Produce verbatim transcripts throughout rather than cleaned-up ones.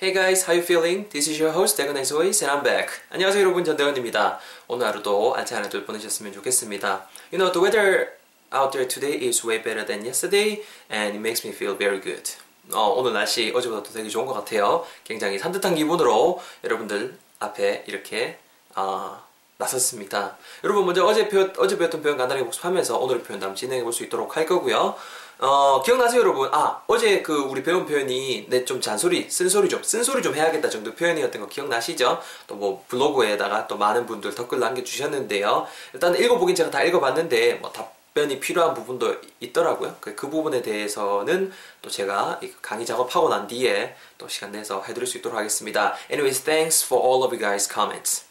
Hey guys, how you feeling? This is your host, Dragon Eyes and I'm back. 안녕하세요 여러분, 전대건입니다. 오늘 하루도 안전하게 보내셨으면 좋겠습니다. You know, the weather out there today is way better than yesterday and it makes me feel very good. 어, 오늘 날씨 어제보다도 되게 좋은 것 같아요. 굉장히 산뜻한 기분으로 여러분들 앞에 이렇게 어, 나섰습니다. 여러분 먼저 어제, 배웠, 어제 배웠던 표현 간단하게 복습하면서 오늘의 표현 다음 진행해 볼 수 있도록 할 거고요. 어, 기억나세요 여러분? 아, 어제 그 우리 배운 표현이 내 좀 잔소리, 쓴소리 좀, 쓴소리 좀 해야겠다 정도 표현이었던 거 기억나시죠? 또 뭐 블로그에다가 또 많은 분들 댓글 남겨주셨는데요. 일단 읽어보긴 제가 다 읽어봤는데 뭐 답변이 필요한 부분도 있더라고요. 그, 그 부분에 대해서는 또 제가 강의 작업하고 난 뒤에 또 시간 내서 해드릴 수 있도록 하겠습니다. Anyways, thanks for all of you guys' comments.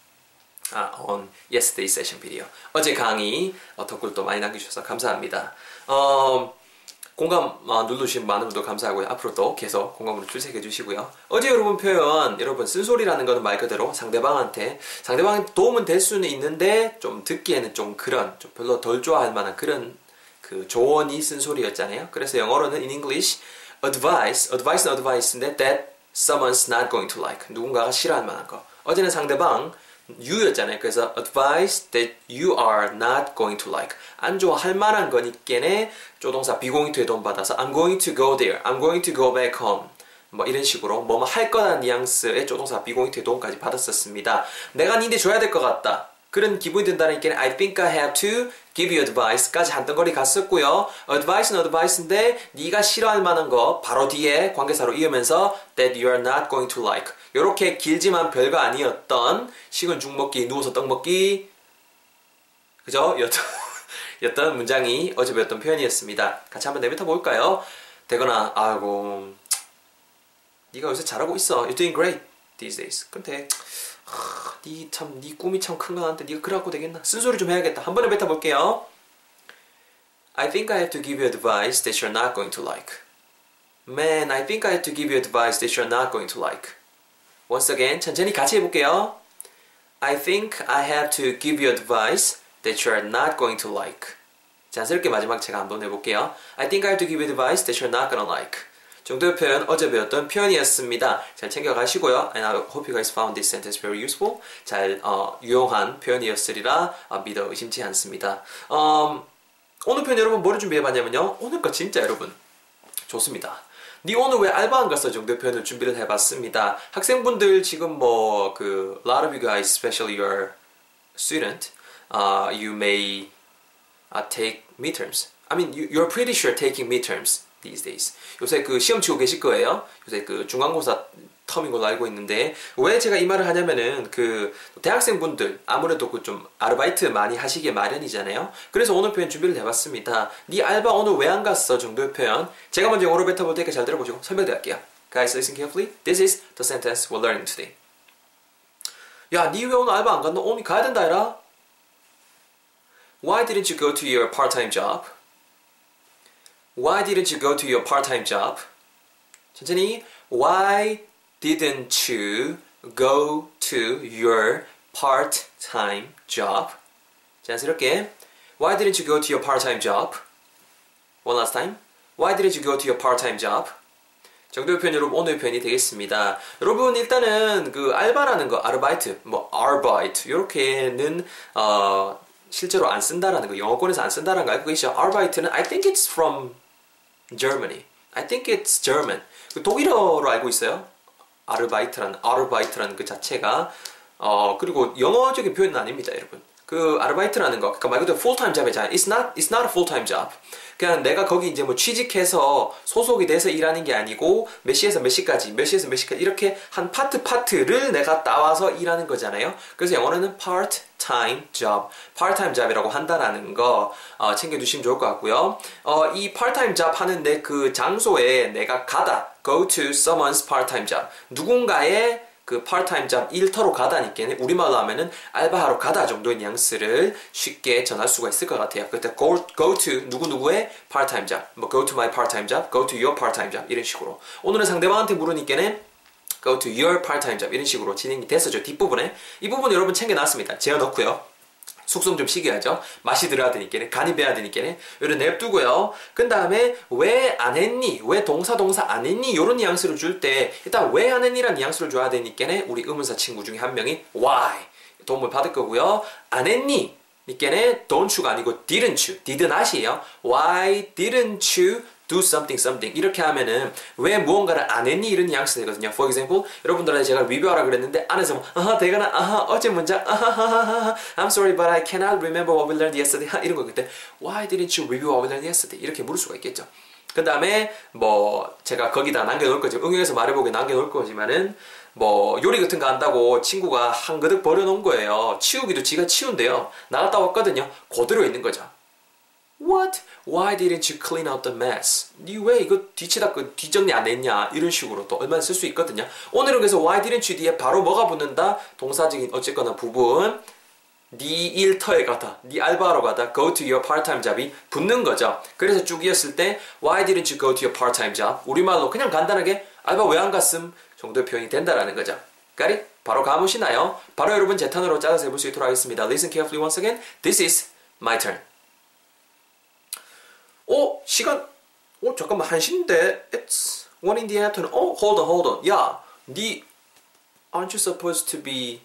아, on yesterday session video. 어제 강의 어, 댓글도 많이 남겨주셔서 감사합니다. 어... 공감 아, 눌러주신 많은 분들 감사하고요. 앞으로도 계속 공감으로 출석해 주시고요. 어제 여러분 표현, 여러분 쓴소리라는 거는 말 그대로 상대방한테 상대방한테 도움은 될 수는 있는데 좀 듣기에는 좀 그런, 좀 별로 덜 좋아할 만한 그런 그 조언이 쓴소리였잖아요. 그래서 영어로는 in English, advice, advice는 advice인데 that someone's not going to like, 누군가가 싫어할 만한 거. 어제는 상대방 you였잖아요. 그래서 advice that you are not going to like, 안 좋아할 만한 거니께네 조동사 be going to에 도움받아서 I'm going to go there, I'm going to go back home 뭐 이런 식으로 뭐뭐 할 거란 뉘앙스의 조동사 be going to에 도움까지 받았었습니다. 내가 니네 줘야 될 것 같다, 그런 기분이 든다니까 I think I have to give you advice까지 한덩거리 갔었고요. advice는 advice인데 네가 싫어할 만한 거 바로 뒤에 관계사로 이으면서 that you are not going to like, 요렇게 길지만 별거 아니었던 식은 죽 먹기, 누워서 떡 먹기, 그죠? 여튼, 여튼 문장이 어제 배웠던 표현이었습니다. 같이 한번 내뱉어 볼까요? 되거나 아이고 네가 요새 잘하고 있어, you're doing great these days. 근데 하, 네 참, 네 꿈이 참 큰 거 같은데 네가 그래갖고 되겠나? 쓴소리 좀 해야겠다. 한 번에 뱉어볼게요. I think I have to give you advice that you're not going to like. Man, I think I have to give you advice that you're not going to like. Once again, 천천히 같이 해볼게요. I think I have to give you advice that you're not going to like. 자연스럽게 마지막 제가 한번 해볼게요. I think I have to give you advice that you're not gonna like. 정도의 표현, 어제 배웠던 표현이었습니다. 잘 챙겨가시고요. And I hope you guys found this sentence very useful. 잘 어, 유용한 표현이었으리라 어, 믿어 의심치 않습니다. 음, 오늘 표현 여러분 뭐를 준비해봤냐면요. 오늘 거 진짜 여러분 좋습니다. 니 오늘 왜 알바 안 갔어 정도의 표현을 준비를 해봤습니다. 학생분들 지금 뭐 그 a lot of you guys, especially your student, uh, you may uh, take midterms. I mean, you, you're pretty sure taking midterms. These days. 요새 그 시험 치고 계실 거예요. 요새 그 중간고사 텀인 걸로 알고 있는데, 왜 제가 이 말을 하냐면은 그 대학생분들 아무래도 그 좀 아르바이트 많이 하시게 마련이잖아요. 그래서 오늘 표현 준비를 해봤습니다. 니 알바 오늘 왜 안 갔어 정도의 표현. 제가 먼저 영어로 뱉어볼 테니까 잘 들어보시고 설명드릴게요. Guys, listen carefully. This is the sentence we're learning today. 야, 니 왜 오늘 알바 안 갔노? 오늘 가야 된다 해라. Why didn't you go to your part-time job? Why didn't you go to your part-time job? 천천히. Why didn't you go to your part-time job? 자연스럽게. Why didn't you go to your part-time job? One last time. Why didn't you go to your part-time job? 정도의 표현 여러분, 오늘의 표현이 되겠습니다. 여러분 일단은 그 알바라는 거, 아르바이트, 뭐 아르바이트 요렇게는 어, 실제로 안 쓴다라는 거, 영어권에서 안 쓴다라는 거 알고 계시죠? 아르바이트는 I think it's from Germany. I think it's German. 독일어로 알고 있어요. 아르바이트라는, 아르바이트라는 그 자체가. 어, 그리고 영어적인 표현은 아닙니다, 여러분. 그 아르바이트라는 거, 그러니까 말 그대로 full-time job이잖아요. It's not, it's not a full-time job. 그냥 내가 거기 이제 뭐 취직해서 소속이 돼서 일하는 게 아니고 몇 시에서 몇 시까지, 몇 시에서 몇 시까지 이렇게 한 파트 파트를 내가 따와서 일하는 거잖아요. 그래서 영어로는 part-time job, part-time job이라고 한다라는 거 어, 챙겨두시면 좋을 것 같고요. 어, 이 part-time job 하는데 그 장소에 내가 가다, go to someone's part-time job, 누군가의 그 part-time job 일터로 가다니께는 우리말로 하면은 알바하러 가다 정도의 뉘앙스를 쉽게 전할 수가 있을 것 같아요. 그때 go, go to 누구누구의 part-time job, 뭐 go to my part-time job, go to your part-time job 이런 식으로. 오늘은 상대방한테 물으니께는 go to your part-time job 이런 식으로 진행이 됐었죠. 뒷부분에. 이 부분 여러분 챙겨놨습니다. 재워놓고요. 숙성 좀 시게 하죠. 맛이 들어야 되니까네, 간이 배야 되니까네. 요런 냅두고요. 그 다음에 왜 안 했니, 왜 동사 동사 안 했니, 요런 뉘앙스를 줄 때 일단 왜 안 했니란 뉘앙스를 줘야 되니까네 우리 의문사 친구 중에 한 명이 why 도움을 받을 거고요. 안 했니 니께네 don't you가 아니고 didn't you, did not이에요. Why didn't you do something something 이렇게 하면은 왜 무언가를 안 했니 이런 뉘앙스 되거든요. For example, 여러분들한테 제가 리뷰하라 그랬는데 안에서 뭐 아하 대가나 아하 어제 문장 아하하하하 I'm sorry but I cannot remember what we learned yesterday 하, 이런 거 그때 why didn't you review what we learned yesterday 이렇게 물을 수가 있겠죠. 그 다음에 뭐 제가 거기다 남겨놓을 거지, 응용해서 말해보게 남겨놓을 거지만은 뭐 요리 같은 거 한다고 친구가 한가득 버려놓은 거예요. 치우기도 지가 치운대요. 나갔다 왔거든요. 그대로 있는 거죠. What? Why didn't you clean out the mess? 니 왜 이거 뒤치다 뒤정리 안 했냐 이런 식으로 또 얼마나 쓸 수 있거든요. 오늘은 그래서 why didn't you 뒤에 바로 뭐가 붙는다? 동사적인 어쨌거나 부분 니 일터에 가다, 니 알바하러 가다 go to your part-time job이 붙는 거죠. 그래서 쭉 이었을 때 why didn't you go to your part-time job? 우리말로 그냥 간단하게 알바 왜 안 갔음? 정도의 표현이 된다라는 거죠. 까리? 바로 감으시나요? 바로 여러분 제 턴으로 짜서 해볼 수 있도록 하겠습니다. Listen carefully once again. This is my turn. 오! 시간! 오 잠깐만 한 시인데 It's one in the afternoon. 오! Hold on, hold on. 야! 니 Aren't you supposed to be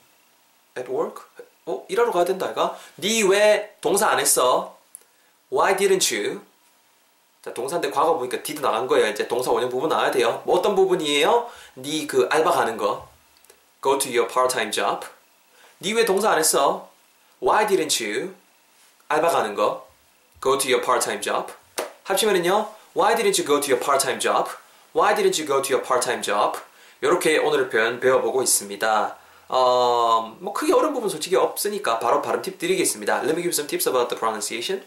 at work? 어? 일하러 가야 된다 아이가? 니 왜 동사 안 했어? Why didn't you? 자, 동사인데 과거 보니까 did 나간 거예요. 이제 동사 원형 부분 나와야 돼요. 뭐 어떤 부분이에요? 니 그 알바 가는 거. Go to your part-time job. 니 왜 동사 안 했어? Why didn't you? 알바 가는 거. Go to your part-time job. 합치면은요. Why didn't you go to your part-time job? Why didn't you go to your part-time job? 요렇게 오늘의 표현 배워보고 있습니다. 어, 뭐 크게 어려운 부분 솔직히 없으니까 바로 발음 팁 드리겠습니다. Let me give you some tips about the pronunciation.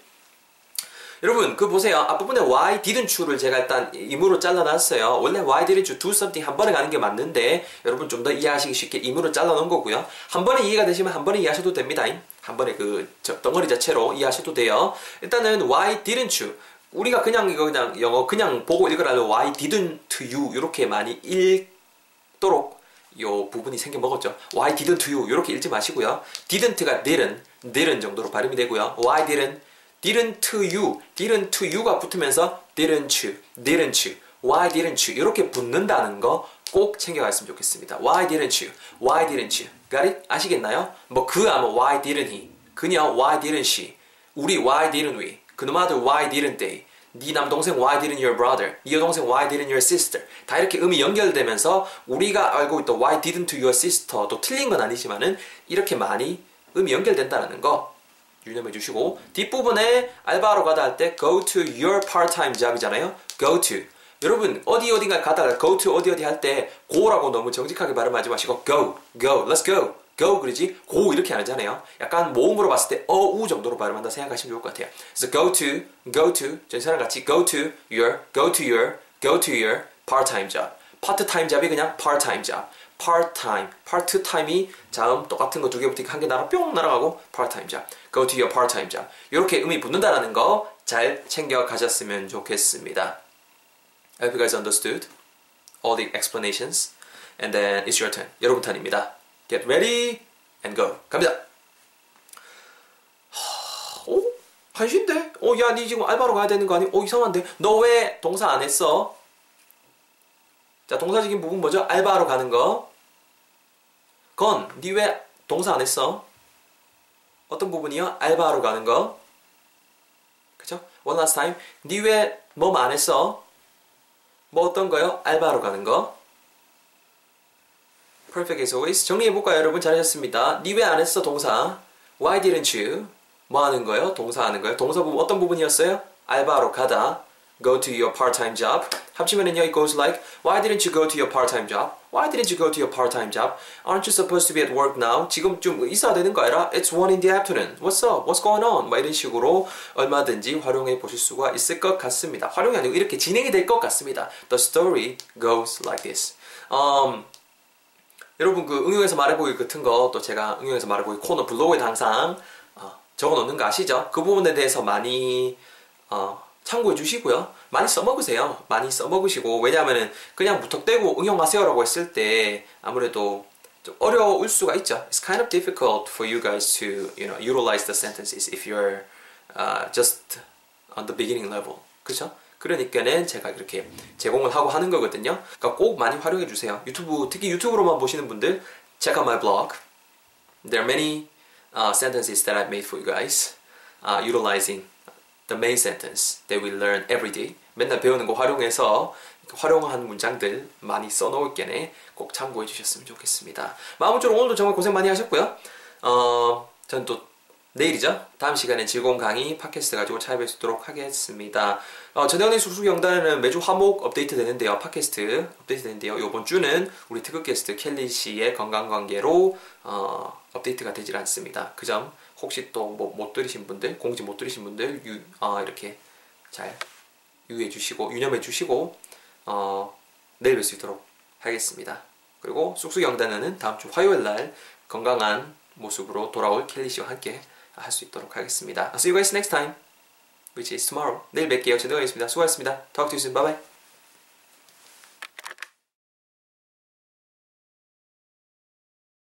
여러분 그 보세요. 앞부분에 why didn't you를 제가 일단 임으로 잘라놨어요. 원래 why didn't you do something 한 번에 가는 게 맞는데 여러분 좀 더 이해하시기 쉽게 임으로 잘라놓은 거고요. 한 번에 이해가 되시면 한 번에 이해하셔도 됩니다. 한 번에 그 덩어리 자체로 이해하셔도 돼요. 일단은 why didn't you 우리가 그냥 이거 그냥 영어 그냥 보고 읽으라면 why didn't you 이렇게 많이 읽도록 요 부분이 생겨 먹었죠. why didn't you 이렇게 읽지 마시고요. didn't가 didn't, didn't 정도로 발음이 되고요. why didn't didn't you, didn't you가 붙으면서 didn't you, didn't you, why didn't you 이렇게 붙는다는 거 꼭 챙겨갔으면 좋겠습니다. why didn't you, why didn't you, got it? 아시겠나요? 뭐 그 아마 why didn't he, 그녀 why didn't she, 우리 why didn't we, 그놈 아들 why didn't they, 네 남동생 why didn't your brother, 네 여동생 why didn't your sister 다 이렇게 음이 연결되면서 우리가 알고 있던 why didn't your sister 또 틀린 건 아니지만은 이렇게 많이 음이 연결된다는 거 유념해 주시고 뒷부분에 알바하러 가다 할 때 go to your part-time job이잖아요. go to 여러분 어디 어딘가 가다가 go to 어디 어디 할 때 go라고 너무 정직하게 발음하지 마시고 go, go, let's go, go 그러지 go 이렇게 안 하잖아요. 약간 모음으로 봤을 때 어우 정도로 발음한다 생각하시면 좋을 것 같아요. 그래서 go to, go to 저희 사람 같이 go to your, go to your, go to your part-time job part-time job이 그냥 part-time job part-time, part-time이 자음 똑같은 거 두 개 붙으니까 한 개 날아 뿅 날아가고 part-time job, go to your part-time job 이렇게 음이 붙는다라는 거 잘 챙겨 가셨으면 좋겠습니다. I hope you guys understood all the explanations and then it's your turn. 여러분 턴입니다. Get ready and go. 갑니다. 어? 한시인데? 어, 야, 니 지금 알바로 가야 되는 거 아니? 어, 이상한데? 너 왜 동사 안 했어? 자, 동사적인 부분 뭐죠? 알바하러 가는 거. 건, 니 왜 동사 안 했어? 어떤 부분이요? 알바하러 가는 거. 그죠? One last time. 니 왜 뭐 안 했어? 뭐 어떤 거요? 알바하러 가는 거. Perfect as always. 정리해볼까요? 여러분 잘하셨습니다. 니 왜 안 했어? 동사. Why didn't you? 뭐 하는 거요? 동사 하는 거요? 동사 부분 어떤 부분이었어요? 알바하러 가다. Go to your part-time job. 합치면은요, it goes like, why didn't you go to your part-time job? Why didn't you go to your part-time job? Aren't you supposed to be at work now? 지금 좀 있어야 되는 거 아니라, it's one in the afternoon. What's up? What's going on? 막 이런 식으로 얼마든지 활용해 보실 수가 있을 것 같습니다. 활용이 아니고 이렇게 진행이 될 것 같습니다. The story goes like this. Um, 여러분 그 응용해서 말해보기 같은 거, 또 제가 응용해서 말해보기 코너 블로그에 항상 어, 적어놓는 거 아시죠? 그 부분에 대해서 많이 어, 참고해 주시고요. 많이 써먹으세요. 많이 써먹으시고 왜냐하면은 그냥 무턱대고 응용하세요라고 했을 때 아무래도 좀 어려울 수가 있죠. It's kind of difficult for you guys to, you know, utilize the sentences if you're uh, just on the beginning level. 그렇죠? 그러니까는 제가 이렇게 제공을 하고 하는 거거든요. 그러니까 꼭 많이 활용해 주세요. 유튜브, 특히 유튜브로만 보시는 분들, check out my blog. There are many uh, sentences that I've made for you guys, uh, utilizing the main sentence that we learn every day. 맨날 배우는 거 활용해서 활용한 문장들 많이 써놓을 게네 꼭 참고해 주셨으면 좋겠습니다. 아무쪼록 오늘도 정말 고생 많이 하셨고요. 어, 전 또 내일이죠. 다음 시간에 즐거운 강의 팟캐스트 가지고 찾아뵐 수 있도록 하겠습니다. 어, 전형의 숙수경단에는 매주 화목 업데이트 되는데요. 팟캐스트 업데이트 되는데요. 이번 주는 우리 특급 게스트 켈리 씨의 건강 관계로 어, 업데이트가 되질 않습니다. 그 점 혹시 또 뭐 못 들으신 분들, 공지 못 들으신 분들 유, 어, 이렇게 잘 유의해 주시고 유념해 주시고 어, 내일 뵐 수 있도록 하겠습니다. 그리고 쑥쑥영단어는 다음 주 화요일날 건강한 모습으로 돌아올 켈리 씨와 함께 할 수 있도록 하겠습니다. I'll see you guys next time, which is tomorrow. 내일 뵐게요. 전동현이었습니다. 수고하셨습니다. Talk to you soon. Bye bye.